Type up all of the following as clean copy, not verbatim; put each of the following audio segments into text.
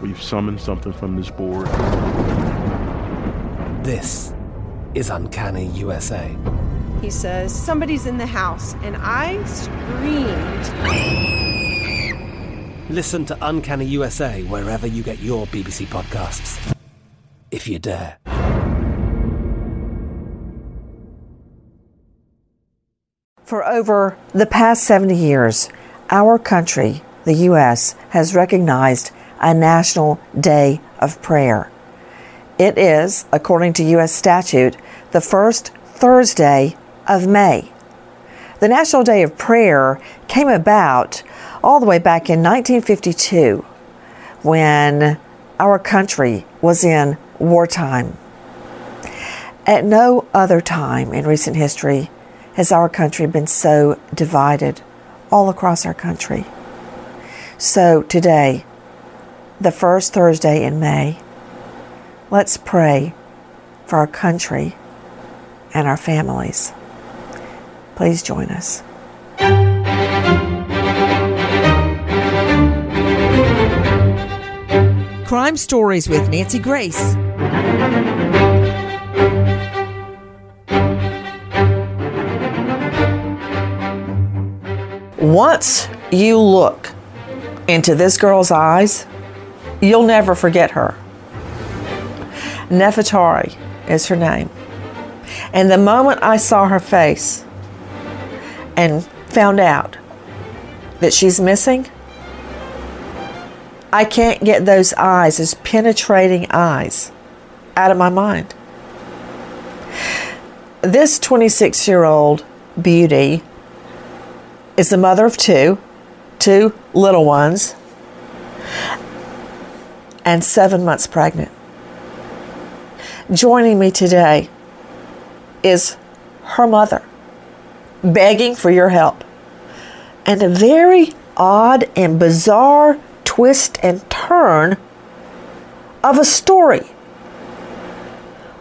we've summoned something from this board. This is Uncanny USA. He says, somebody's in the house, and I screamed. Listen to Uncanny USA wherever you get your BBC podcasts, if you dare. For over the past 70 years, our country, the U.S., has recognized a National Day of Prayer. It is, according to U.S. statute, the first Thursday of May. The National Day of Prayer came about all the way back in 1952, when our country was in wartime. At no other time in recent history has our country been so divided all across our country. So today, the first Thursday in May, let's pray for our country and our families. Please join us. Crime Stories with Nancy Grace. Once you look into this girl's eyes, you'll never forget her. Nefertari is her name. And the moment I saw her face and found out that she's missing, I can't get those eyes, those penetrating eyes, out of my mind. This 26-year-old beauty is the mother of two little ones, and 7 months pregnant. Joining me today is her mother, begging for your help. And a very odd and bizarre twist and turn of a story.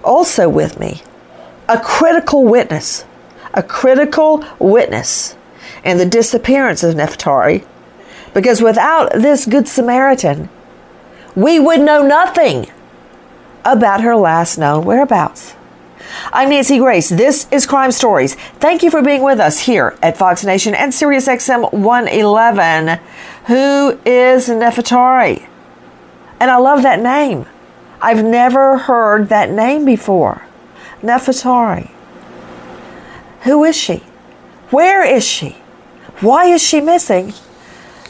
Also with me, a critical witness in the disappearance of Nefertari, because without this Good Samaritan, we would know nothing about her last known whereabouts. I'm Nancy Grace. This is Crime Stories. Thank you for being with us here at Fox Nation and Sirius XM 111. Who is Nefertari? And I love that name. I've never heard that name before. Nefertari. Who is she? Where is she? Why is she missing?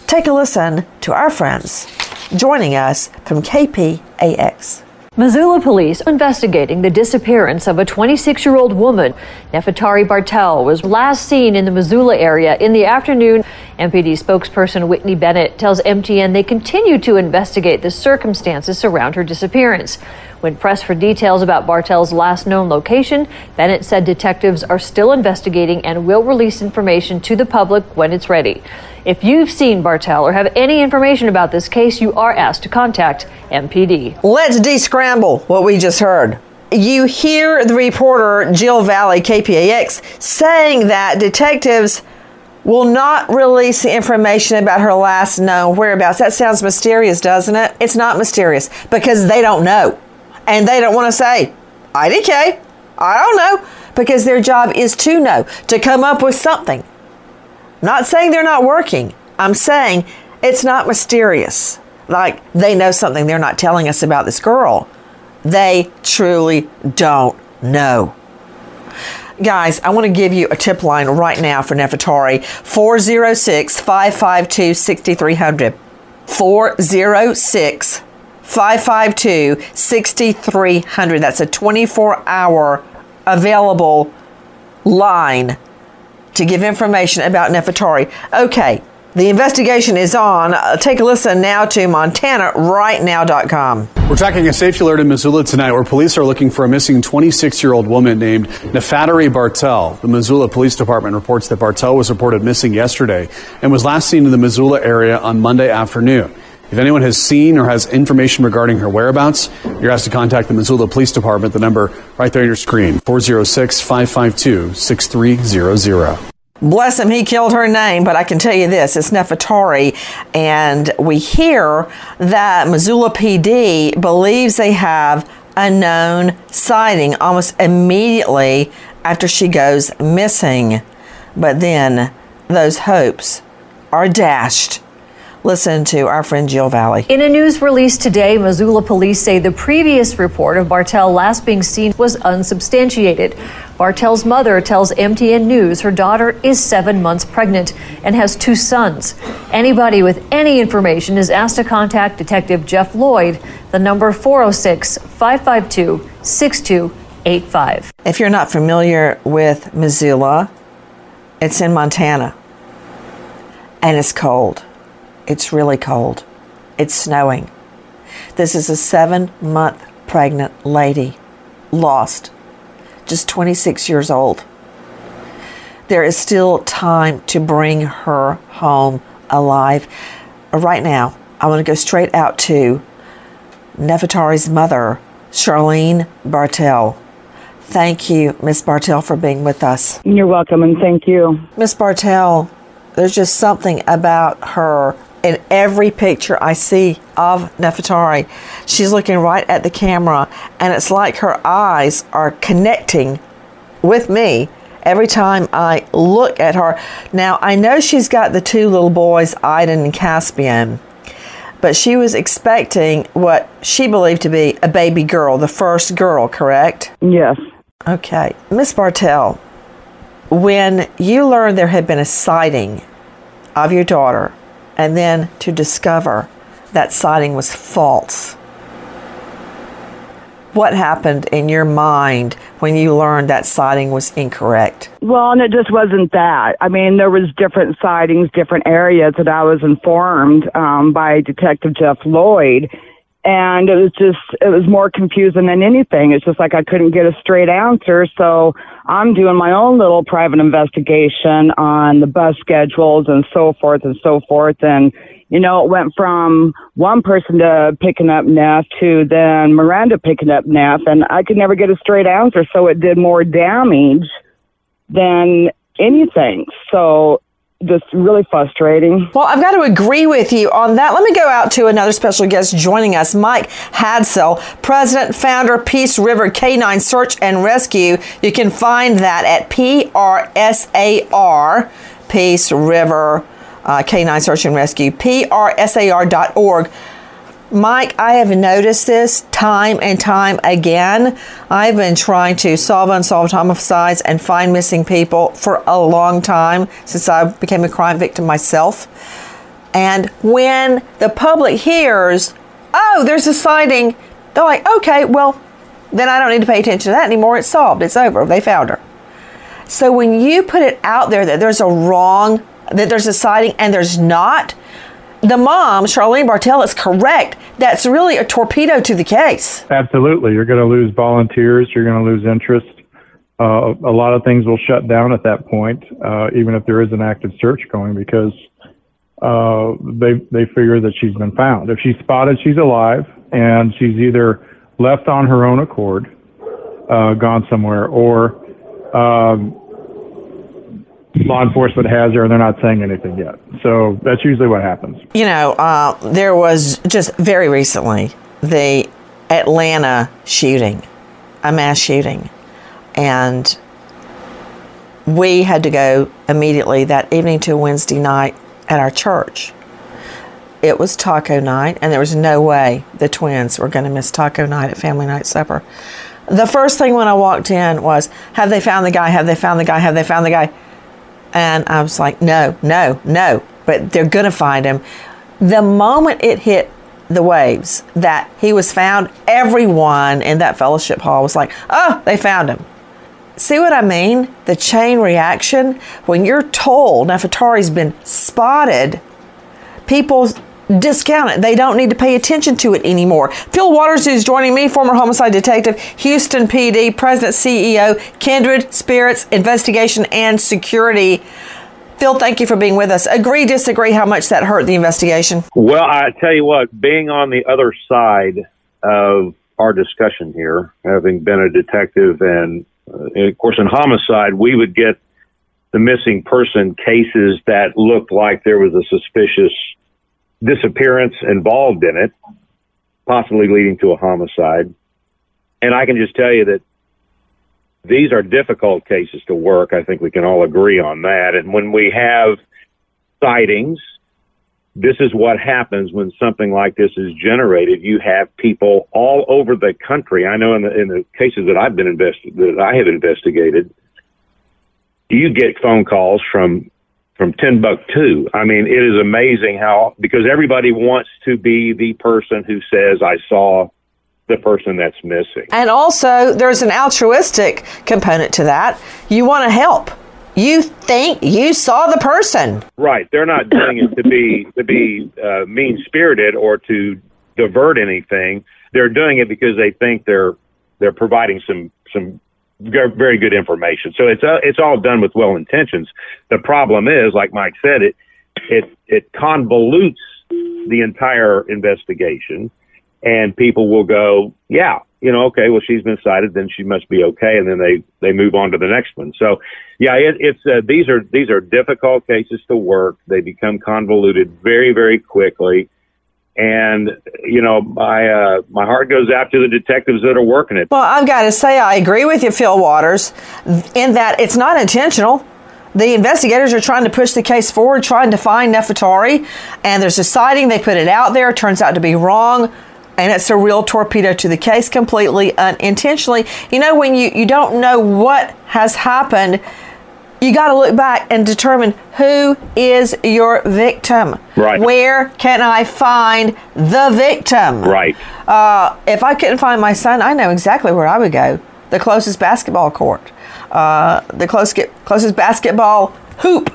Take a listen to our friends joining us from KPAX. Missoula police investigating the disappearance of a 26-year-old woman. Nefertari Bartell was last seen in the Missoula area in the afternoon MPD spokesperson Whitney Bennett tells MTN they continue to investigate the circumstances surrounding her disappearance. When pressed for details about Bartell's last known location, Bennett said detectives are still investigating and will release information to the public when it's ready. If you've seen Bartell or have any information about this case, you are asked to contact MPD. Let's descramble what we just heard. You hear the reporter Jill Valley, KPAX, saying that detectives will not release the information about her last known whereabouts. That sounds mysterious, doesn't it? It's not mysterious because they don't know. And they don't want to say, IDK, I don't know, because their job is to know, to come up with something. I'm not saying they're not working. I'm saying it's not mysterious. Like they know something they're not telling us about this girl. They truly don't know. Guys, I want to give you a tip line right now for Nefertari, 406-552-6300. 406-552-6300. That's a 24-hour available line to give information about Nefertari. Okay, the investigation is on. Take a listen now to MontanaRightNow.com. We're tracking a safety alert in Missoula tonight where police are looking for a missing 26-year-old woman named Nefertari Bartell. The Missoula Police Department reports that Bartell was reported missing yesterday and was last seen in the Missoula area on Monday afternoon. If anyone has seen or has information regarding her whereabouts, you're asked to contact the Missoula Police Department, the number right there on your screen, 406-552-6300. Bless him, he killed her name, but I can tell you this, it's Nefertari, and we hear that Missoula PD believes they have a known sighting almost immediately after she goes missing. But then those hopes are dashed. Listen to our friend Jill Valley. In a news release today, Missoula police say the previous report of Bartell last being seen was unsubstantiated. Bartell's mother tells MTN News her daughter is 7 months pregnant and has 2 sons. Anybody with any information is asked to contact Detective Jeff Lloyd, the number 406-552-6285. If you're not familiar with Missoula, it's in Montana, and it's cold. It's really cold. It's snowing. This is a 7-month pregnant lady, lost, just 26 years old. There is still time to bring her home alive. Right now, I want to go straight out to Nefertari's mother, Charlene Bartell. Thank you, Miss Bartell, for being with us. You're welcome, and thank you. Miss Bartell, there's just something about her. In every picture I see of Nefertari, she's looking right at the camera, and it's like her eyes are connecting with me every time I look at her. Now, I know she's got the 2 little boys, Iden and Caspian, but she was expecting what she believed to be a baby girl, the first girl, correct? Yes. Okay. Miss Bartell, when you learned there had been a sighting of your daughter, and then to discover that sighting was false, what happened in your mind when you learned that sighting was incorrect? Well, and it just wasn't that. I mean, there was different sightings, different areas that I was informed by Detective Jeff Lloyd. And it was more confusing than anything. It's just like I couldn't get a straight answer. So I'm doing my own little private investigation on the bus schedules and so forth and so forth. And, you know, it went from one person to picking up Neff to then Miranda picking up Neff. And I could never get a straight answer. So it did more damage than anything. So just really frustrating. Well, I've got to agree with you on that. Let me go out to another special guest joining us, Mike Hadsell, president, founder, Peace River Canine Search and Rescue. You can find that at PRSAR, Peace River Canine Search and Rescue, PRSAR.org. Mike, I have noticed this time and time again. I've been trying to solve unsolved homicides and find missing people for a long time since I became a crime victim myself. And when the public hears, oh, there's a sighting, they're like, okay, well, then I don't need to pay attention to that anymore. It's solved. It's over. They found her. So when you put it out there that there's a wrong that there's a sighting and there's not, the mom, Charlene Bartell, is correct. That's really a torpedo to the case. Absolutely. You're going to lose volunteers. You're going to lose interest. A lot of things will shut down at that point, even if there is an active search going, because they figure that she's been found. If she's spotted, she's alive, and she's either left on her own accord, gone somewhere, or law enforcement has her and they're not saying anything yet. So that's usually what happens. You know, there was just very recently the Atlanta shooting, a mass shooting. And we had to go immediately that evening to a Wednesday night at our church. It was taco night, and there was no way the twins were going to miss taco night at family night supper. The first thing when I walked in was, have they found the guy? Have they found the guy? Have they found the guy? And I was like, no, but they're going to find him. The moment it hit the waves that he was found, everyone in that fellowship hall was like, oh, they found him. See what I mean? The chain reaction. When you're told Nefertari's been spotted, people discount it. They don't need to pay attention to it anymore. Phil Waters, who's joining me, former homicide detective, Houston PD, president, CEO, Kindred Spirits, Investigation and Security. Phil, thank you for being with us. Agree, disagree, how much that hurt the investigation? Well, I tell you what, being on the other side of our discussion here, having been a detective and of course, in homicide, we would get the missing person cases that looked like there was a suspicious disappearance involved in it, possibly leading to a homicide. And I can just tell you that these are difficult cases to work. I think we can all agree on that. And when we have sightings, this is what happens when something like this is generated. You have people all over the country. I know in the cases that I've been investigated, you get phone calls from Timbuktu. I mean, it is amazing how, because everybody wants to be the person who says, I saw the person that's missing. And also, there's an altruistic component to that. You want to help. You think you saw the person. Right. They're not doing it to be mean-spirited or to divert anything. They're doing it because they think they're providing some very good information. So it's all done with well intentions. The problem is, like Mike said, it convolutes the entire investigation. And people will go, yeah, you know, okay, well, she's been sighted, then she must be okay, and then they move on to the next one. So, yeah, it's these are difficult cases to work. They become convoluted very, very quickly, and you know, my heart goes out to the detectives that are working it. Well, I've got to say, I agree with you, Phil Waters, in that it's not intentional. The investigators are trying to push the case forward, trying to find Nefertari, and there's a sighting. They put it out there, turns out to be wrong. And it's a real torpedo to the case, completely unintentionally. You know, when you don't know what has happened, you got to look back and determine who is your victim. Right. Where can I find the victim? Right. If I couldn't find my son, I know exactly where I would go. The closest basketball court. The closest basketball hoop,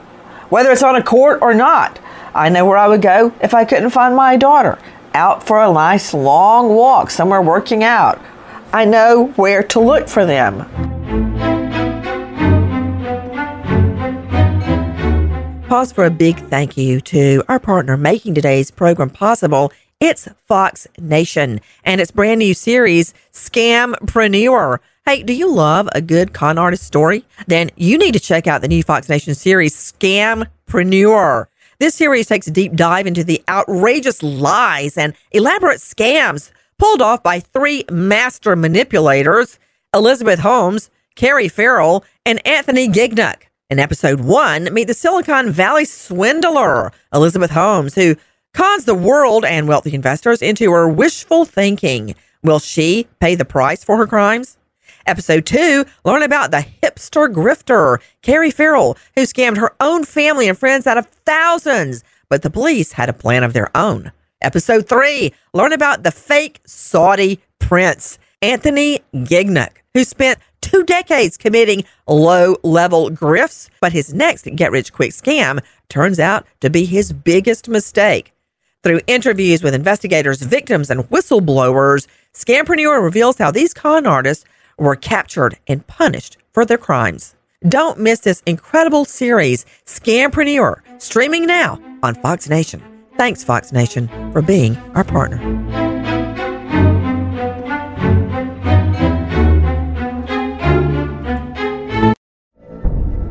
whether it's on a court or not. I know where I would go if I couldn't find my daughter. Out for a nice long walk, somewhere working out. I know where to look for them. Pause for a big thank you to our partner making today's program possible. It's Fox Nation and its brand new series, Scampreneur. Hey, do you love a good con artist story? Then you need to check out the new Fox Nation series, Scampreneur. This series takes a deep dive into the outrageous lies and elaborate scams pulled off by three master manipulators, Elizabeth Holmes, Carrie Farrell, and Anthony Gignac. In episode 1, meet the Silicon Valley swindler, Elizabeth Holmes, who cons the world and wealthy investors into her wishful thinking. Will she pay the price for her crimes? Episode 2, learn about the hipster grifter, Carrie Farrell, who scammed her own family and friends out of thousands, but the police had a plan of their own. Episode 3, learn about the fake Saudi prince, Anthony Gignac, who spent 2 decades committing low-level grifts, but his next get-rich-quick scam turns out to be his biggest mistake. Through interviews with investigators, victims, and whistleblowers, Scampreneur reveals how these con artists were captured and punished for their crimes. Don't miss this incredible series, Scampreneur, streaming now on Fox Nation. Thanks, Fox Nation, for being our partner.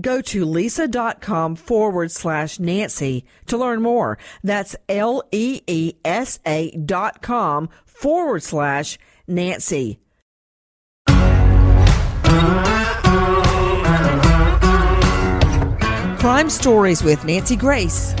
Go to Leesa.com/Nancy to learn more. That's Leesa.com/Nancy. Crime Stories with Nancy Grace.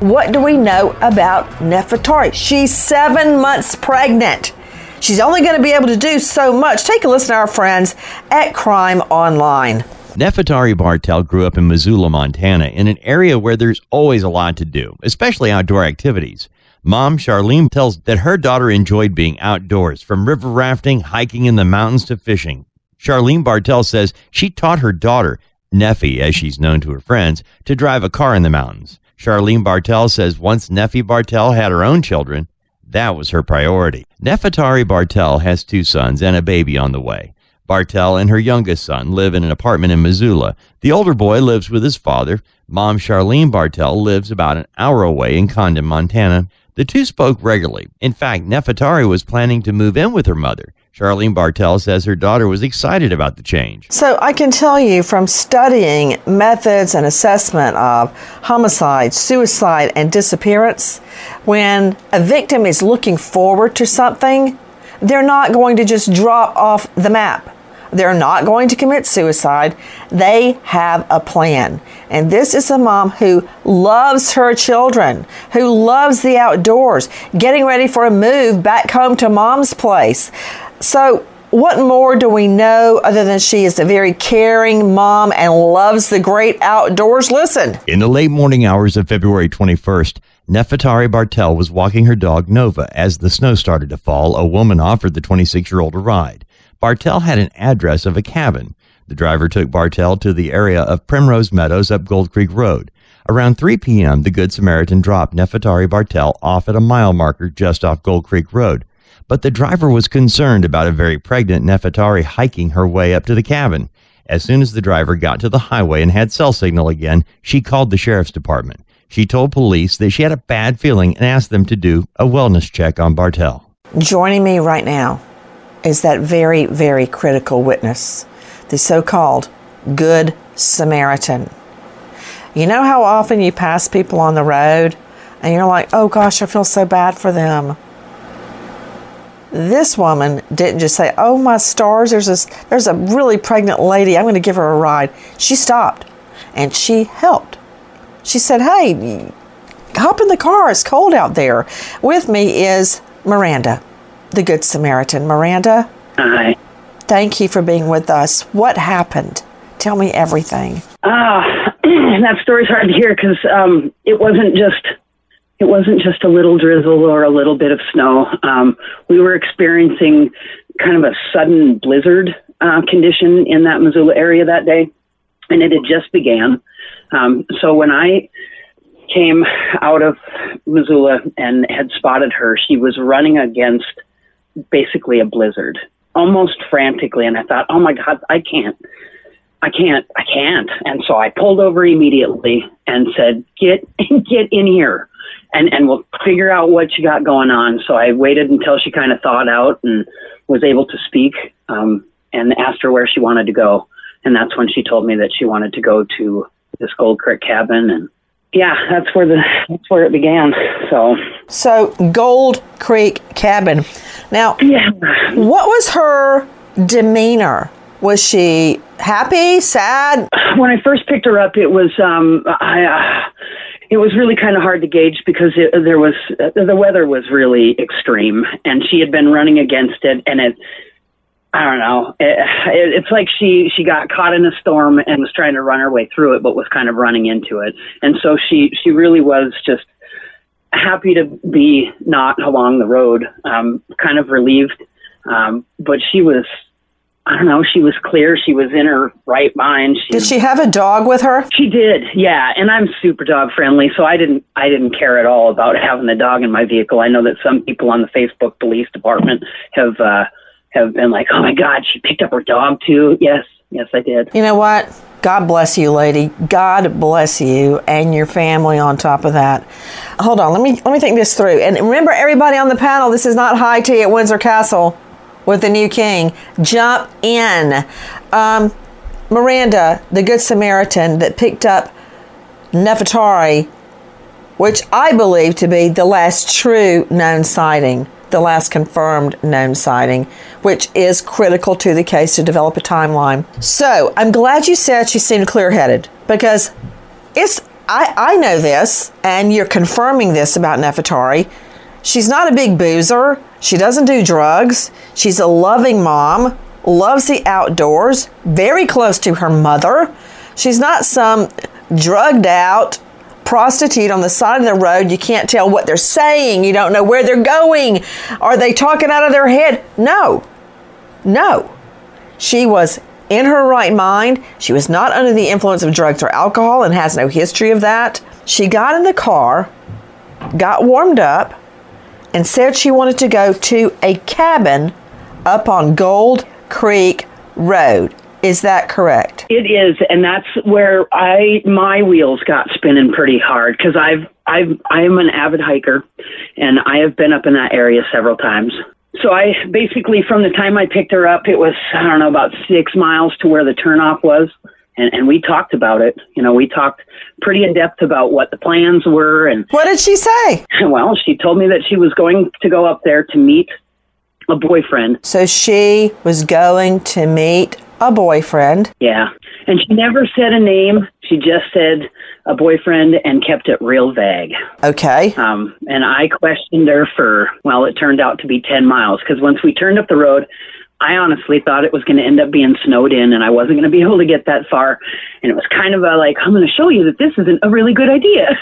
What do we know about Nefertari? She's 7 months pregnant. She's only going to be able to do so much. Take a listen to our friends at CrimeOnline. Nefertari Bartell grew up in Missoula, Montana, in an area where there's always a lot to do, especially outdoor activities. Mom, Charlene, tells that her daughter enjoyed being outdoors, from river rafting, hiking in the mountains, to fishing. Charlene Bartell says she taught her daughter, Neffy, as she's known to her friends, to drive a car in the mountains. Charlene Bartell says once Neffy Bartell had her own children, that was her priority. Nefertari Bartell has 2 sons and a baby on the way. Bartell and her youngest son live in an apartment in Missoula. The older boy lives with his father. Mom, Charlene Bartell, lives about an hour away in Condon, Montana. The two spoke regularly. In fact, Nefertari was planning to move in with her mother. Charlene Bartell says her daughter was excited about the change. So I can tell you from studying methods and assessment of homicide, suicide, and disappearance, when a victim is looking forward to something, they're not going to just drop off the map. They're not going to commit suicide. They have a plan. And this is a mom who loves her children, who loves the outdoors, getting ready for a move back home to mom's place. So What more do we know other than she is a very caring mom and loves the great outdoors? Listen. In the late morning hours of February 21st, Nefertari Bartell was walking her dog Nova. As the snow started to fall, a woman offered the 26-year-old a ride. Bartell had an address of a cabin. The driver took Bartell to the area of Primrose Meadows up Gold Creek Road. Around 3 p.m., the Good Samaritan dropped Nefertari Bartell off at a mile marker just off Gold Creek Road. But the driver was concerned about a very pregnant Nefertari hiking her way up to the cabin. As soon as the driver got to the highway and had cell signal again, she called the sheriff's department. She told police that she had a bad feeling and asked them to do a wellness check on Bartell. Joining me right now is that very, very critical witness, the so-called Good Samaritan. You know how often you pass people on the road and you're like, oh gosh, I feel so bad for them. This woman didn't just say, oh my stars, there's a really pregnant lady, I'm going to give her a ride. She stopped and she helped. She said, hey, hop in the car, it's cold out there. With me is Miranda, the Good Samaritan. Miranda, hi. Thank you for being with us. What happened? Tell me everything. That story's hard to hear because it wasn't just a little drizzle or a little bit of snow. We were experiencing kind of a sudden blizzard condition in that Missoula area that day, and it had just began. So when I came out of Missoula and had spotted her, she was running against basically a blizzard, almost frantically. And I thought, oh my God, I can't. And so I pulled over immediately and said, get in here and we'll figure out what you got going on. So I waited until she kind of thawed out and was able to speak, and asked her where she wanted to go. And that's when she told me that she wanted to go to this Gold Creek cabin. And yeah, that's where it began. So Gold Creek cabin. Now, yeah. What was her demeanor? Was she happy, sad? When I first picked her up, it was really kind of hard to gauge because the weather was really extreme, and she had been running against it, and I don't know. It's like she got caught in a storm and was trying to run her way through it, but was kind of running into it. And so she really was just happy to be not along the road, kind of relieved. But she was, I don't know, she was clear. She was in her right mind. Did she have a dog with her? She did, yeah. And I'm super dog friendly, so I didn't care at all about having the dog in my vehicle. I know that some people on the Facebook police department have been like, oh my God, she picked up her dog too. Yes, I did. You know what? God bless you, lady. God bless you and your family on top of that. Hold on, let me think this through. And remember, everybody on the panel, this is not high tea at Windsor Castle with the new king. Jump in. Miranda, the Good Samaritan that picked up Nefertari, which I believe to be the last true known sighting. The last confirmed known sighting, which is critical to the case to develop a timeline. So I'm glad you said she seemed clear-headed, because I know this, and you're confirming this about Nefertari. She's not a big boozer. She doesn't do drugs. She's a loving mom, loves the outdoors, very close to her mother. She's not some drugged out prostitute on the side of the road. You can't tell what they're saying. You don't know where they're going. Are they talking out of their head? No. She was in her right mind. She was not under the influence of drugs or alcohol and has no history of that. She got in the car, got warmed up, and said she wanted to go to a cabin up on Gold Creek Road. Is that correct? It is, and that's where my wheels got spinning pretty hard, because I'm an avid hiker, and I have been up in that area several times. So I basically, from the time I picked her up, it was, I don't know, about 6 miles to where the turnoff was, and we talked about it. You know, we talked pretty in depth about what the plans were. And what did she say? Well, she told me that she was going to go up there to meet a boyfriend. So she was going to meet a boyfriend. Yeah. And she never said a name. She just said a boyfriend and kept it real vague. Okay. And I questioned her for, well, it turned out to be 10 miles, because once we turned up the road, I honestly thought it was going to end up being snowed in and I wasn't going to be able to get that far. And it was kind of a, like, I'm going to show you that this isn't a really good idea.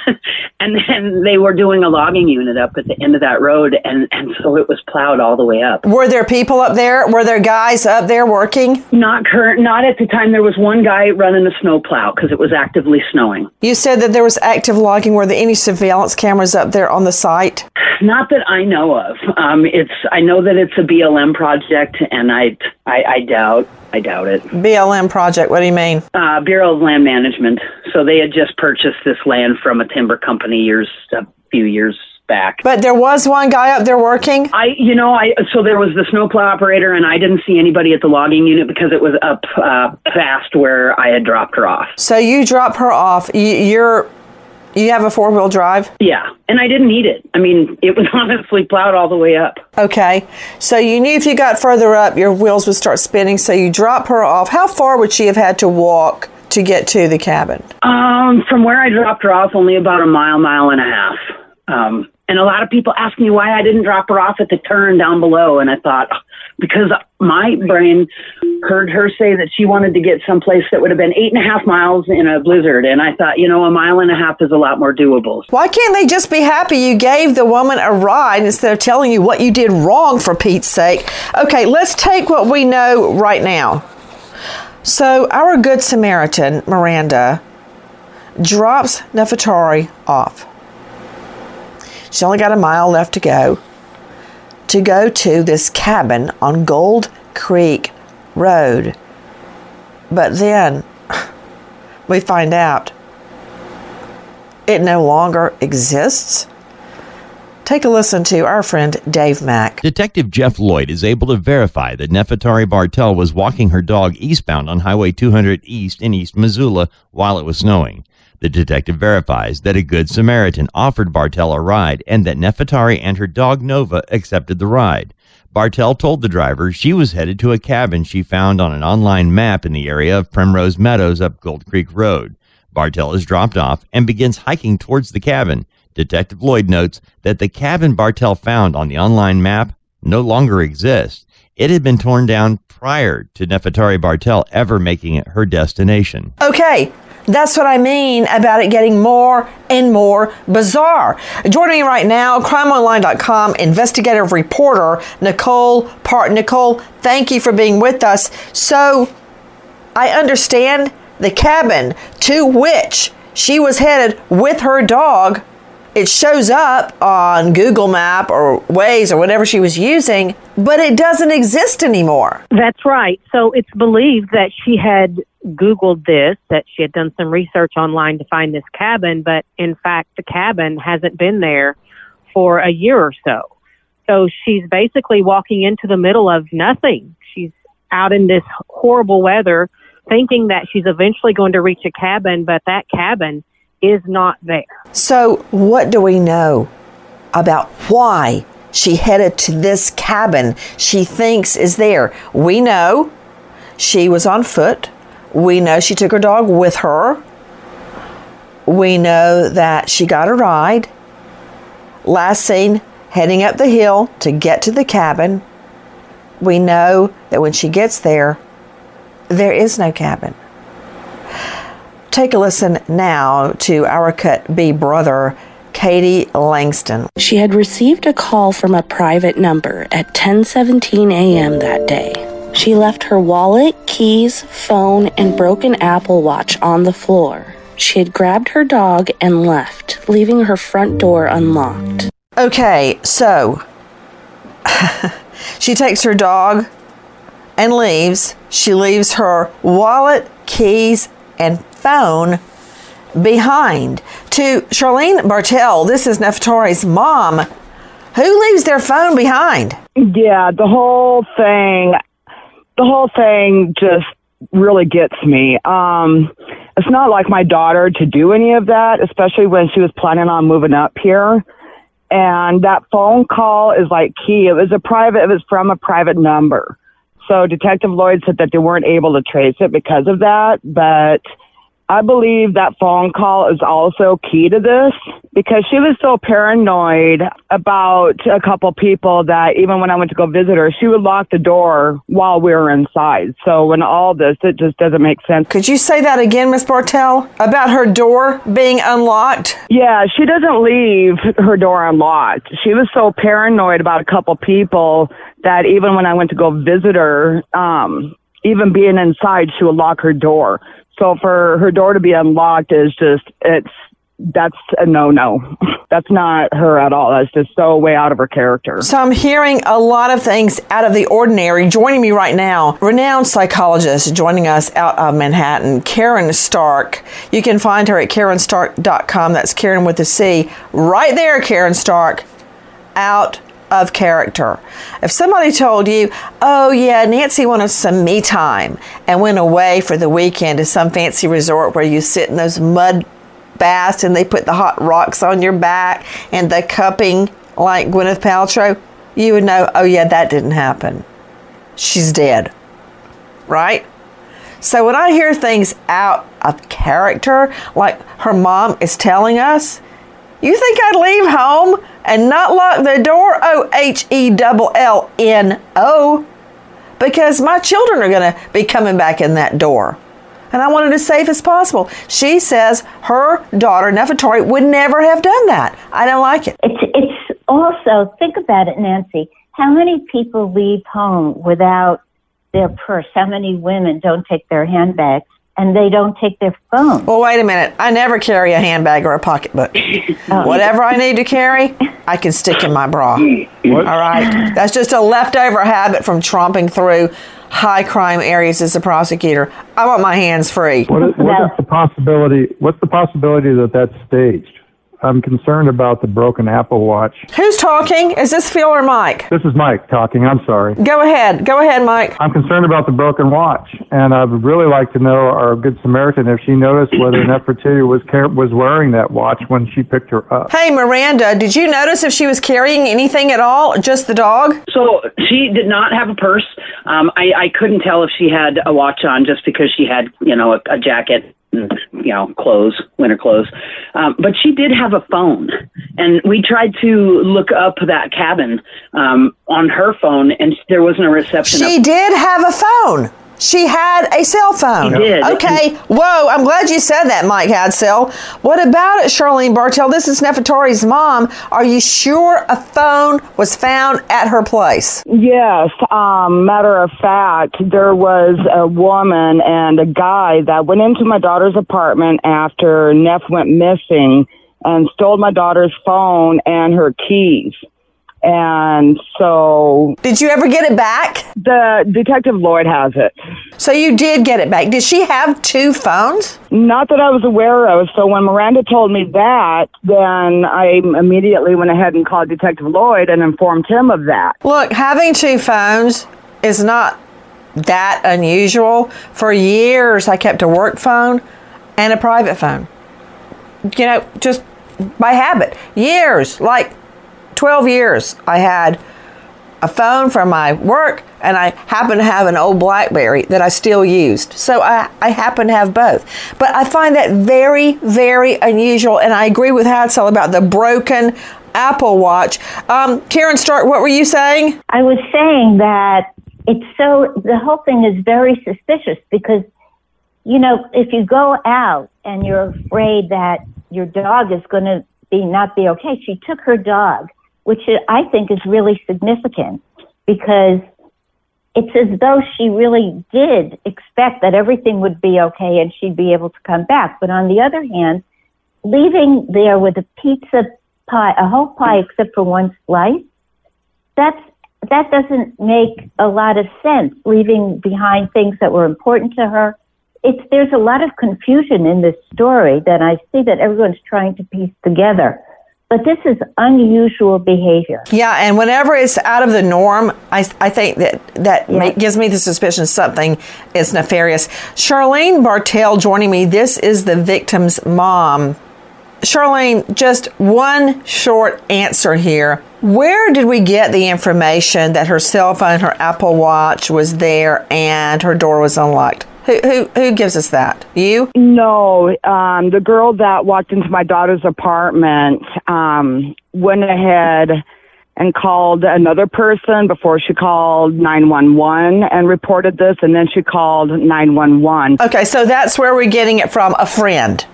And then they were doing a logging unit up at the end of that road. And so it was plowed all the way up. Were there people up there? Were there guys up there working? Not at the time. There was one guy running a snow plow because it was actively snowing. You said that there was active logging. Were there any surveillance cameras up there on the site? Not that I know of. I know that it's a BLM project, and I doubt it. BLM project, what do you mean? Bureau of Land Management. So they had just purchased this land from a timber company a few years back. But there was one guy up there working? So there was the snowplow operator, and I didn't see anybody at the logging unit because it was up past where I had dropped her off. So you drop her off. You have a four-wheel drive? Yeah, and I didn't need it. I mean, it was honestly plowed all the way up. Okay, so you knew if you got further up, your wheels would start spinning, so you drop her off. How far would she have had to walk to get to the cabin? From where I dropped her off, only about a mile and a half. And a lot of people ask me why I didn't drop her off at the turn down below, and I thought, because my brain heard her say that she wanted to get someplace that would have been 8.5 miles in a blizzard. And I thought, a 1.5 miles is a lot more doable. Why can't they just be happy you gave the woman a ride instead of telling you what you did wrong, for Pete's sake? Okay, let's take what we know right now. So our Good Samaritan, Miranda, drops Nefertari off. She's only got a mile left to go to this cabin on Gold Creek Road. But then we find out it no longer exists. Take a listen to our friend Dave Mack. Detective Jeff Lloyd is able to verify that Nefertari Bartell was walking her dog eastbound on Highway 200 East in East Missoula while it was snowing. The detective verifies that a Good Samaritan offered Bartell a ride and that Nefertari and her dog Nova accepted the ride. Bartell told the driver she was headed to a cabin she found on an online map in the area of Primrose Meadows up Gold Creek Road. Bartell is dropped off and begins hiking towards the cabin. Detective Lloyd notes that the cabin Bartell found on the online map no longer exists. It had been torn down prior to Nefertari Bartell ever making it her destination. Okay. That's what I mean about it getting more and more bizarre. Joining me right now, CrimeOnline.com investigative reporter Nicole Parton. Nicole, thank you for being with us. So, I understand the cabin to which she was headed with her dog, it shows up on Google Map or Waze or whatever she was using, but it doesn't exist anymore. That's right. So, it's believed that she had Googled this, that she had done some research online to find this cabin, but in fact the cabin hasn't been there for a year or so. So she's basically walking into the middle of nothing. She's out in this horrible weather thinking that she's eventually going to reach a cabin, but that cabin is not there. So what do we know about why she headed to this cabin she thinks is there? We know she was on foot. We know she took her dog with her. We know that she got a ride. Last seen heading up the hill to get to the cabin. We know that when she gets there, there is no cabin. Take a listen now to our Cut B brother, Katie Langston. She had received a call from a private number at 10:17 a.m. that day. She left her wallet, keys, phone, and broken Apple Watch on the floor. She had grabbed her dog and left, leaving her front door unlocked. Okay, so she takes her dog and leaves. She leaves her wallet, keys, and phone behind. To Charlene Bartell, this is Nefertari's mom. Who leaves their phone behind? Yeah, the whole thing just really gets me. It's not like my daughter to do any of that, especially when she was planning on moving up here. And that phone call is like key. It was from a private number. So Detective Lloyd said that they weren't able to trace it because of that. But I believe that phone call is also key to this because she was so paranoid about a couple people that even when I went to go visit her, she would lock the door while we were inside. So in all this, it just doesn't make sense. Could you say that again, Miss Bartell, about her door being unlocked? Yeah, she doesn't leave her door unlocked. She was so paranoid about a couple people that even when I went to go visit her, even being inside, she would lock her door. So for her door to be unlocked is just, that's a no-no. That's not her at all. That's just so way out of her character. So I'm hearing a lot of things out of the ordinary. Joining me right now, renowned psychologist joining us out of Manhattan, Caryn Stark. You can find her at KarynStark.com. That's Caryn with a C. Right there, Caryn Stark. Out of character. If somebody told you, oh yeah, Nancy wanted some me time and went away for the weekend to some fancy resort where you sit in those mud baths and they put the hot rocks on your back and the cupping like Gwyneth Paltrow, you would know, oh yeah, that didn't happen. She's dead. Right? So when I hear things out of character, like her mom is telling us, you think I'd leave home and not lock the door? O-H-E-L-L-N-O. Because my children are going to be coming back in that door. And I wanted as safe as possible. She says her daughter, Nefertari, would never have done that. I don't like it. It's also, think about it, Nancy. How many people leave home without their purse? How many women don't take their handbags? And they don't take their phone. Well, wait a minute. I never carry a handbag or a pocketbook. Whatever I need to carry, I can stick in my bra. What? All right. That's just a leftover habit from tromping through high crime areas as a prosecutor. I want my hands free. What's the possibility that that's staged? I'm concerned about the broken Apple Watch. Who's talking? Is this Phil or Mike? This is Mike talking. I'm sorry. Go ahead, Mike. I'm concerned about the broken watch, and I would really like to know our good Samaritan if she noticed whether Nefertiti was wearing that watch when she picked her up. Hey, Miranda, did you notice if she was carrying anything at all, just the dog? So she did not have a purse. I couldn't tell if she had a watch on just because she had, a jacket. Clothes, winter clothes. But she did have a phone. And we tried to look up that cabin on her phone, and there wasn't a reception. She did have a phone. She had a cell phone. She did. Okay. Whoa, I'm glad you said that, Mike Hadsell. What about it, Charlene Bartell? This is Nefertari's mom. Are you sure a phone was found at her place? Yes. Matter of fact, there was a woman and a guy that went into my daughter's apartment after Neff went missing and stole my daughter's phone and her keys. And so... Did you ever get it back? The Detective Lloyd has it. So you did get it back. Did she have two phones? Not that I was aware of. So when Miranda told me that, then I immediately went ahead and called Detective Lloyd and informed him of that. Look, having two phones is not that unusual. For years, I kept a work phone and a private phone. Just by habit. Years, 12 years I had a phone from my work, and I happen to have an old BlackBerry that I still used. So I happen to have both. But I find that very, very unusual, and I agree with Hadsell about the broken Apple Watch. Caryn Stark, what were you saying? I was saying that the whole thing is very suspicious because, if you go out and you're afraid that your dog is going to not be okay, she took her dog, which I think is really significant because it's as though she really did expect that everything would be okay and she'd be able to come back. But on the other hand, leaving there with a pizza pie, a whole pie except for one slice, that doesn't make a lot of sense, leaving behind things that were important to her. There's a lot of confusion in this story that I see that everyone's trying to piece together. But this is unusual behavior. Yeah, and whenever it's out of the norm, I think that gives me the suspicion something is nefarious. Charlene Bartell joining me. This is the victim's mom. Charlene, just one short answer here. Where did we get the information that her cell phone, her Apple Watch was there, and her door was unlocked? Who gives us that? You? No, the girl that walked into my daughter's apartment went ahead and called another person before she called 911 and reported this, and then she called 911. Okay, so that's where we're getting it from, a friend.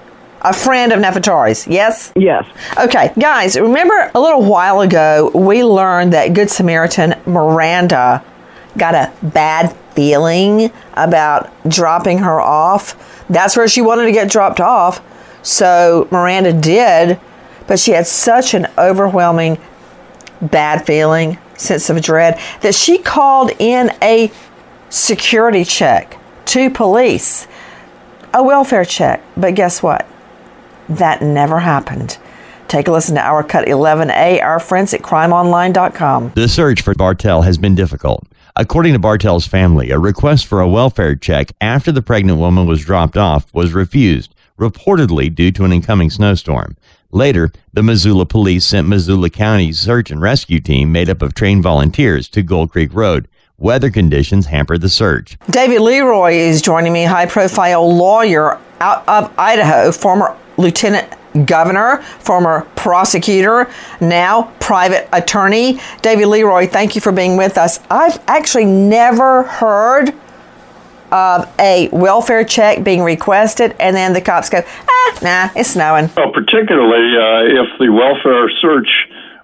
A friend of Nefertari's, yes? Yes. Okay, guys, remember a little while ago, we learned that Good Samaritan Miranda got a bad feeling about dropping her off. That's where she wanted to get dropped off. So Miranda did, but she had such an overwhelming bad feeling, sense of dread, that she called in a security check to police, a welfare check. But guess what? That never happened. Take a listen to our Cut 11A, our friends at crimeonline.com. The search for Bartell has been difficult. According to Bartell's family, a request for a welfare check after the pregnant woman was dropped off was refused, reportedly due to an incoming snowstorm. Later, the Missoula police sent Missoula County's search and rescue team made up of trained volunteers to Gold Creek Road. Weather conditions hampered the search. David Leroy is joining me, high-profile lawyer out of Idaho, former lieutenant governor, former prosecutor, now private attorney. David Leroy, thank you for being with us. I've actually never heard of a welfare check being requested and then the cops go, it's snowing. Well, particularly if the welfare search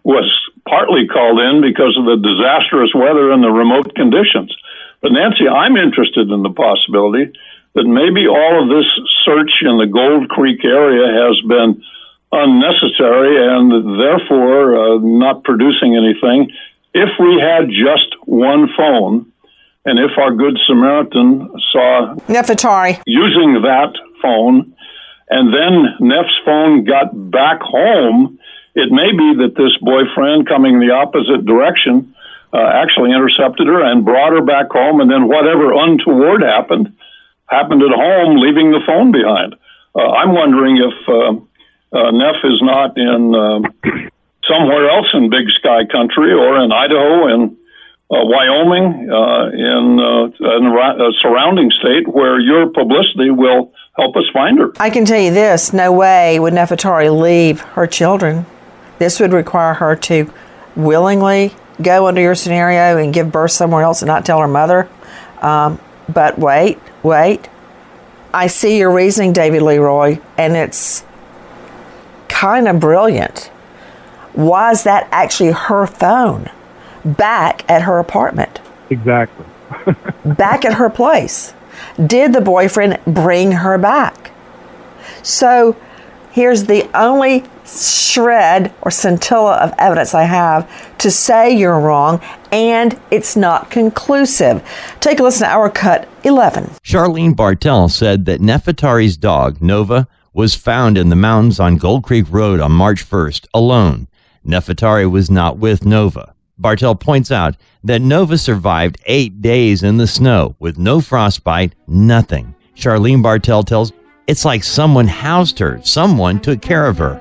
was partly called in because of the disastrous weather and the remote conditions. But Nancy, I'm interested in the possibility that maybe all of this search in the Gold Creek area has been unnecessary and therefore not producing anything. If we had just one phone, and if our Good Samaritan saw Nefertari using that phone, and then Nef's phone got back home, it may be that this boyfriend coming the opposite direction actually intercepted her and brought her back home, and then whatever untoward happened at home, leaving the phone behind. I'm wondering if Neff is not in somewhere else in Big Sky Country or in Idaho and Wyoming, in a surrounding state where your publicity will help us find her. I can tell you this, no way would Nefertari leave her children. This would require her to willingly go under your scenario and give birth somewhere else and not tell her mother. But wait. I see your reasoning, David Leroy, and it's kind of brilliant. Was that actually her phone back at her apartment? Exactly. Back at her place. Did the boyfriend bring her back? So here's the only shred or scintilla of evidence I have to say you're wrong, and it's not conclusive. Take a listen to our Cut 11. Charlene Bartell said that Nefertari's dog, Nova, was found in the mountains on Gold Creek Road on March 1st alone. Nefertari was not with Nova. Bartell points out that Nova survived 8 days in the snow with no frostbite, nothing. Charlene Bartell tells, it's like someone housed her, someone took care of her.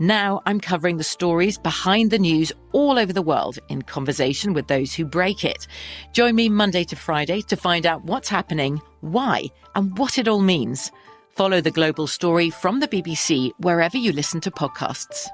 Now I'm covering the stories behind the news all over the world in conversation with those who break it. Join me Monday to Friday to find out what's happening, why, and what it all means. Follow The Global Story from the BBC wherever you listen to podcasts.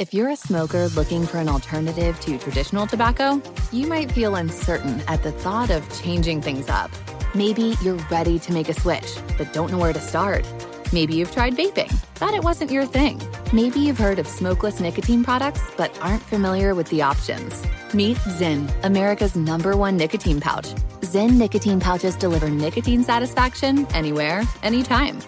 If you're a smoker looking for an alternative to traditional tobacco, you might feel uncertain at the thought of changing things up. Maybe you're ready to make a switch, but don't know where to start. Maybe you've tried vaping, but it wasn't your thing. Maybe you've heard of smokeless nicotine products, but aren't familiar with the options. Meet Zyn, America's #1 nicotine pouch. Zyn nicotine pouches deliver nicotine satisfaction anywhere, anytime,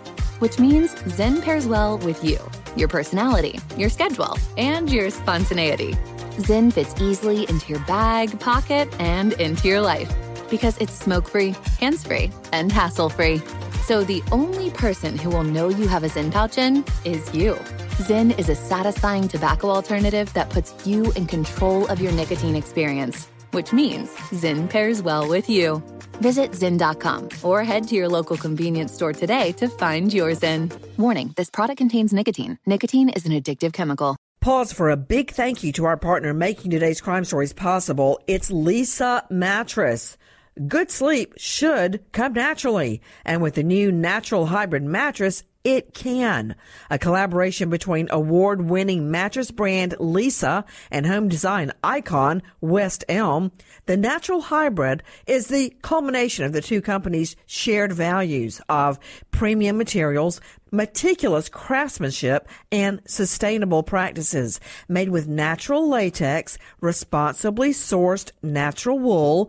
which means Zyn pairs well with you, your personality, your schedule, and your spontaneity. Zyn fits easily into your bag, pocket, and into your life because it's smoke-free, hands-free, and hassle-free. So the only person who will know you have a Zyn pouch in is you. Zyn is a satisfying tobacco alternative that puts you in control of your nicotine experience, which means Zyn pairs well with you. Visit Zyn.com or head to your local convenience store today to find your Zyn. Warning, this product contains nicotine. Nicotine is an addictive chemical. Pause for a big thank you to our partner making today's crime stories possible. It's Leesa Mattress. Good sleep should come naturally. And with the new natural hybrid mattress, it can. A collaboration between award-winning mattress brand Leesa and home design icon West Elm, the natural hybrid is the culmination of the two companies' shared values of premium materials, meticulous craftsmanship, and sustainable practices. Made with natural latex, responsibly sourced natural wool,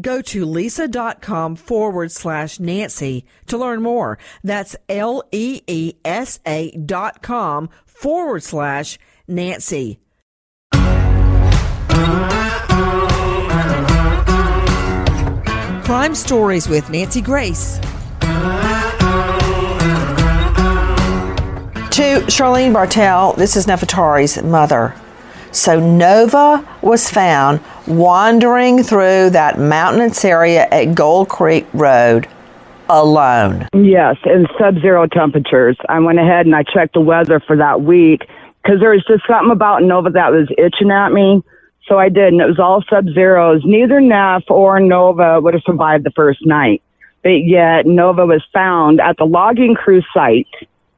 Go to Leesa.com/Nancy to learn more. That's Leesa.com/Nancy. Crime Stories with Nancy Grace. To Charlene Bartell, this is Nefertari's mother. So Nova was found wandering through that mountainous area at Gold Creek Road alone. Yes, in sub-zero temperatures. I went ahead and I checked the weather for that week because there was just something about Nova that was itching at me. So I did, and it was all sub-zeros. Neither Neff or Nova would have survived the first night. But yet Nova was found at the logging crew site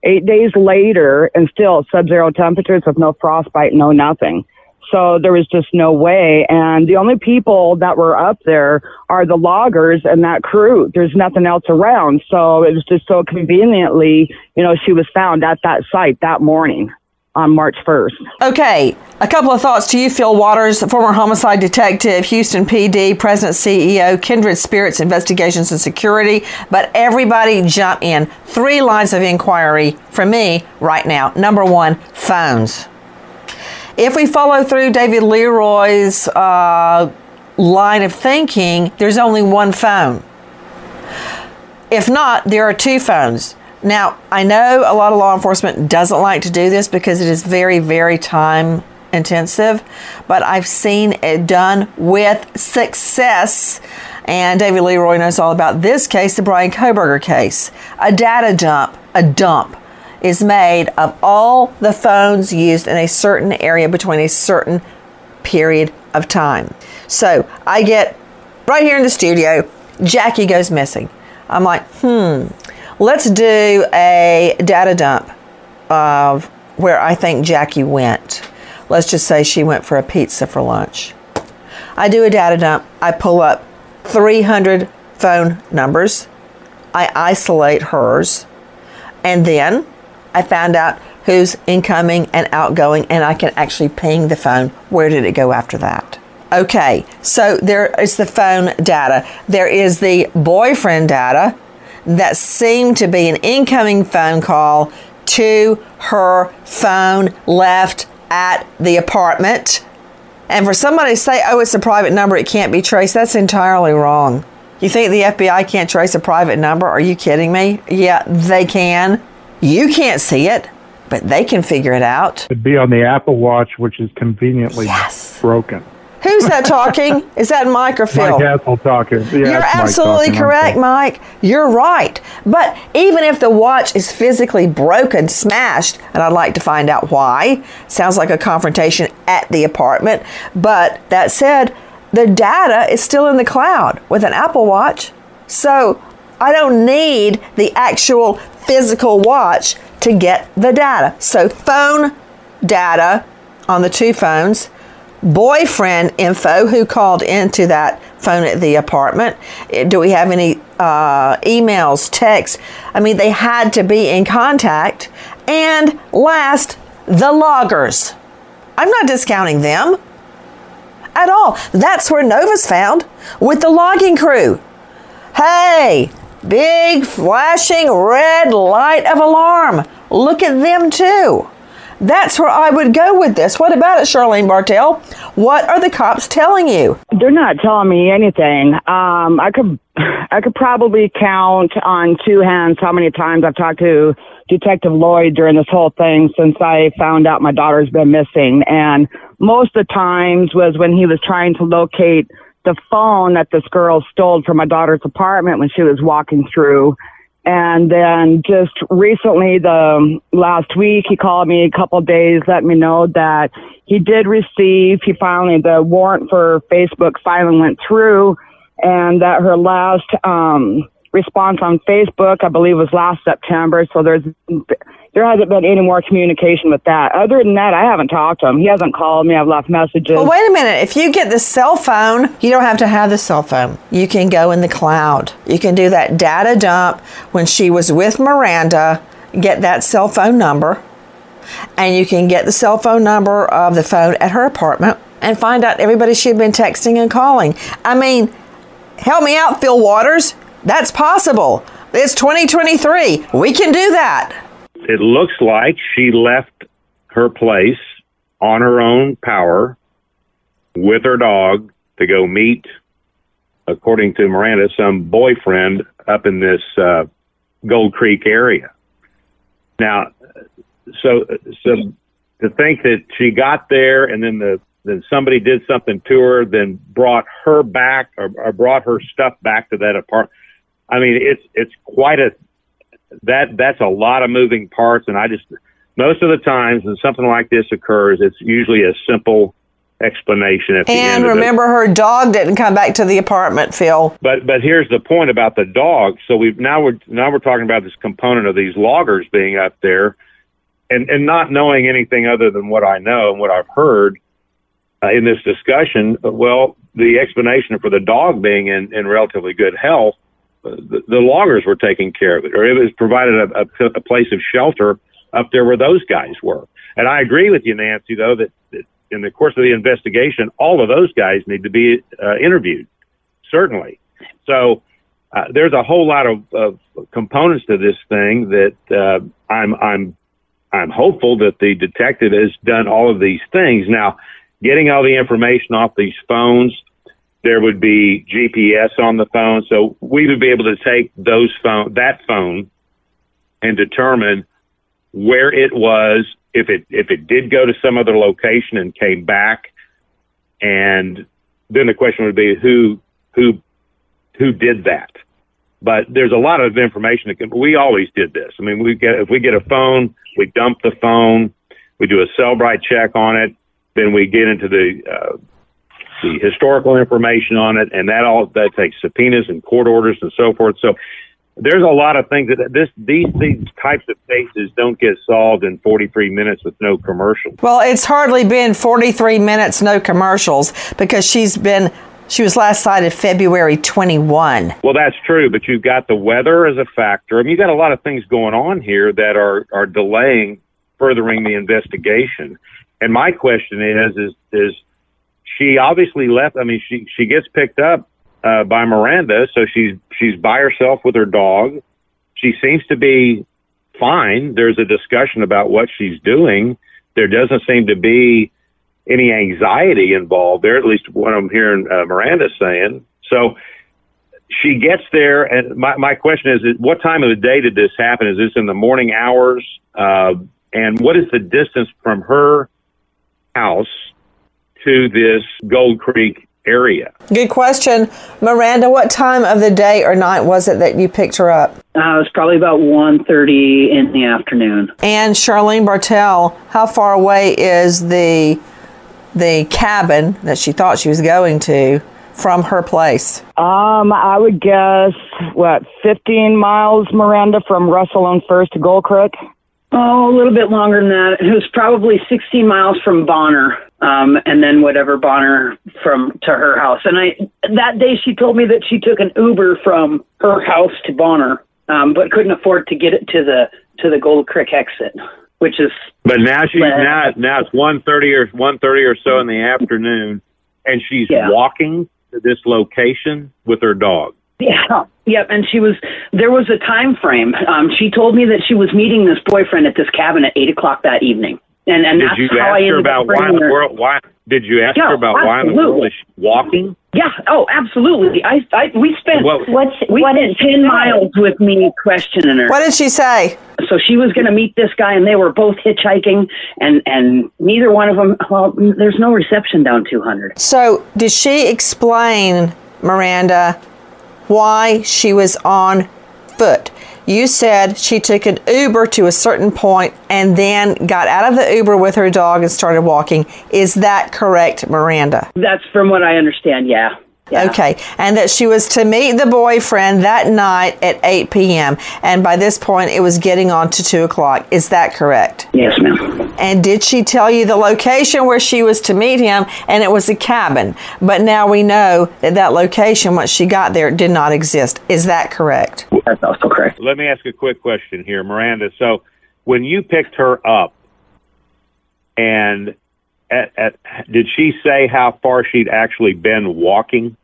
8 days later and still sub-zero temperatures with no frostbite, no nothing. So there was just no way. And the only people that were up there are the loggers and that crew. There's nothing else around. So it was just so conveniently, you know, she was found at that site that morning on March 1st. Okay. A couple of thoughts to you, Phil Waters, former homicide detective, Houston PD, present CEO, Kindred Spirits Investigations and Security. But everybody jump in. Three lines of inquiry from me right now. Number one, phones. If we follow through David Leroy's line of thinking, there's only one phone. If not, there are two phones. Now, I know a lot of law enforcement doesn't like to do this because it is very, very time intensive, but I've seen it done with success. And David Leroy knows all about this case, the Brian Koberger case. A data dump, is made of all the phones used in a certain area between a certain period of time. So I get right here in the studio, Jackie goes missing. I'm like, let's do a data dump of where I think Jackie went. Let's just say she went for a pizza for lunch. I do a data dump. I pull up 300 phone numbers. I isolate hers. And then I found out who's incoming and outgoing, and I can actually ping the phone. Where did it go after that? Okay, so there is the phone data. There is the boyfriend data that seemed to be an incoming phone call to her phone left at the apartment. And for somebody to say, oh, it's a private number, it can't be traced, that's entirely wrong. You think the FBI can't trace a private number? Are you kidding me? Yeah, they can. You can't see it, but they can figure it out. It'd be on the Apple Watch, which is conveniently broken. Who's that talking? Is that Mike or Phil? Mike Hadsell talking. Yeah, you're absolutely correct, Mike. You're right. But even if the watch is physically broken, smashed, and I'd like to find out why. Sounds like a confrontation at the apartment. But that said, the data is still in the cloud with an Apple Watch. So I don't need the actual physical watch to get the data. So phone data on the two phones, boyfriend info, who called into that phone at the apartment. Do we have any emails, texts? I mean, they had to be in contact. And last, the loggers. I'm not discounting them at all. That's where Nova's found with the logging crew. Hey, big flashing red light of alarm. Look at them too. That's where I would go with this. What about it, Charlene Bartell? What are the cops telling you? They're not telling me anything. I could probably count on two hands how many times I've talked to Detective Lloyd during this whole thing since I found out my daughter's been missing. And most of the times was when he was trying to locate the phone that this girl stole from my daughter's apartment when she was walking through. And then just recently, the last week, he called me a couple of days, let me know that he did receive, he finally, the warrant for Facebook filing went through, and that her last response on Facebook, I believe, was last September. So there hasn't been any more communication with that. Other than that, I haven't talked to him. He hasn't called me. I've left messages. Well, wait a minute. If you get the cell phone, you don't have to have the cell phone. You can go in the cloud. You can do that data dump when she was with Miranda, get that cell phone number, and you can get the cell phone number of the phone at her apartment and find out everybody she had been texting and calling. I mean, help me out, Phil Waters. That's possible. It's 2023. We can do that. It looks like she left her place on her own power with her dog to go meet, according to Miranda, some boyfriend up in this Gold Creek area. Now, so to think that she got there and then somebody did something to her, then brought her back or brought her stuff back to that apartment. I mean, it's quite a, that's a lot of moving parts. And I just, most of the times when something like this occurs, it's usually a simple explanation at the end. And remember, her dog didn't come back to the apartment, Phil. But here's the point about the dog. So we're talking about this component of these loggers being up there and not knowing anything other than what I know and what I've heard in this discussion. Well, the explanation for the dog being in relatively good health, the loggers were taking care of it, or it was provided a place of shelter up there where those guys were. And I agree with you, Nancy, though, that in the course of the investigation, all of those guys need to be interviewed, certainly. So there's a whole lot of components to this thing that I'm hopeful that the detective has done all of these things. Now, getting all the information off these phones, there would be GPS on the phone. So we would be able to take that phone and determine where it was, if it did go to some other location and came back. And then the question would be who did that? But there's a lot of information we always did this. I mean, if we get a phone, we dump the phone, we do a Sellbrite check on it, then we get into the historical information on it, and that takes subpoenas and court orders and so forth. So there's a lot of things that these types of cases don't get solved in 43 minutes with no commercials. Well, it's hardly been 43 minutes, no commercials, because she was last sighted February 21. Well, that's true, but you've got the weather as a factor. I mean, you've got a lot of things going on here that are delaying furthering the investigation. And my question is she obviously left. I mean, she gets picked up by Miranda, so she's by herself with her dog. She seems to be fine. There's a discussion about what she's doing. There doesn't seem to be any anxiety involved there, at least what I'm hearing Miranda saying. So she gets there, and my question is, what time of the day did this happen? Is this in the morning hours? And what is the distance from her house to this Gold Creek area? Good question. Miranda, what time of the day or night was it that you picked her up? It was probably about 1:30 in the afternoon. And Charlene Bartell, how far away is the cabin that she thought she was going to from her place? I would guess, 15 miles, Miranda, from Russell and First to Gold Creek? Oh, a little bit longer than that. It was probably 16 miles from Bonner, and then whatever Bonner to her house. And that day she told me that she took an Uber from her house to Bonner, but couldn't afford to get it to the Gold Creek exit. which is. But now she's now it's 1:30 or so in the afternoon, and she's walking to this location with her dog. Yeah. Yep. And she was. There was a time frame. She told me that she was meeting this boyfriend at this cabin at 8 o'clock that evening. And did you ask her about why in the world? Why did you ask her about why in the world is she walking? Yeah. Oh, absolutely. We spent 10 miles with me questioning her. What did she say? So she was going to meet this guy, and they were both hitchhiking, and neither one of them. Well, there's no reception down 200. So did she explain, Miranda, why she was on foot? You said she took an Uber to a certain point and then got out of the Uber with her dog and started walking. Is that correct, Miranda? That's from what I understand, yeah. Yeah. Okay, and that she was to meet the boyfriend that night at 8 p.m. And by this point, it was getting on to 2 o'clock. Is that correct? Yes, ma'am. And did she tell you the location where she was to meet him? And it was a cabin. But now we know that that location, once she got there, did not exist. Is that correct? That's also correct. Let me ask a quick question here, Miranda. So when you picked her up, and... did she say how far she'd actually been walking?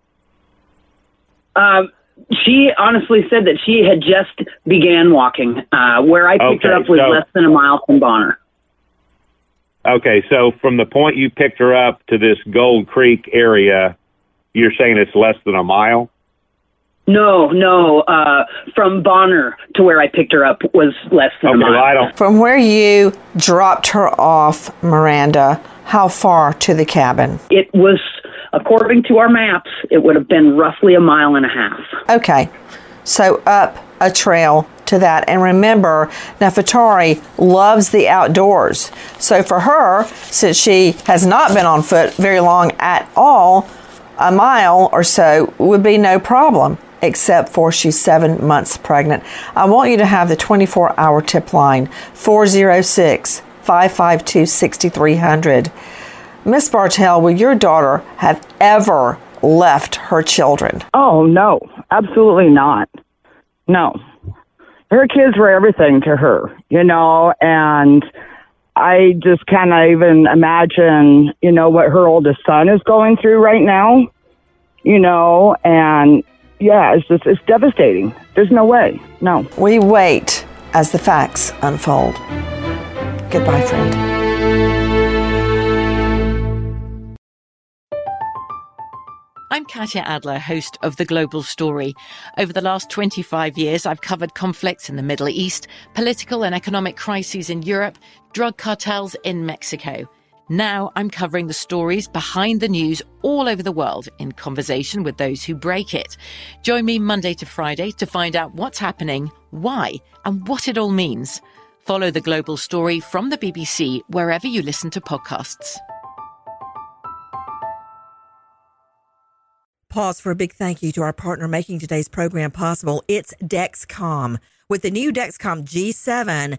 She honestly said that she had just began walking. Where I picked her up was less than a mile from Bonner. Okay, so from the point you picked her up to this Gold Creek area, you're saying it's less than a mile? No. From Bonner to where I picked her up was less than a mile. Well, from where you dropped her off, Miranda, how far to the cabin? It was, according to our maps, it would have been roughly a mile and a half. Okay. So up a trail to that. And remember, Nefertari loves the outdoors. So for her, since she has not been on foot very long at all, a mile or so would be no problem, except for she's 7 months pregnant. I want you to have the 24-hour tip line, 406-552-6300. Miss Bartell, will your daughter have ever left her children? Oh, no, absolutely not. No. Her kids were everything to her, and I just cannot even imagine, what her oldest son is going through right now, and it's just, it's devastating. There's no way. No. We wait as the facts unfold. Goodbye, friend. I'm Katya Adler, host of The Global Story. Over the last 25 years, I've covered conflicts in the Middle East, political and economic crises in Europe, drug cartels in Mexico. Now I'm covering the stories behind the news all over the world in conversation with those who break it. Join me Monday to Friday to find out what's happening, why, and what it all means. Follow The Global Story from the BBC wherever you listen to podcasts. Pause for a big thank you to our partner making today's program possible. It's Dexcom. With the new Dexcom G7,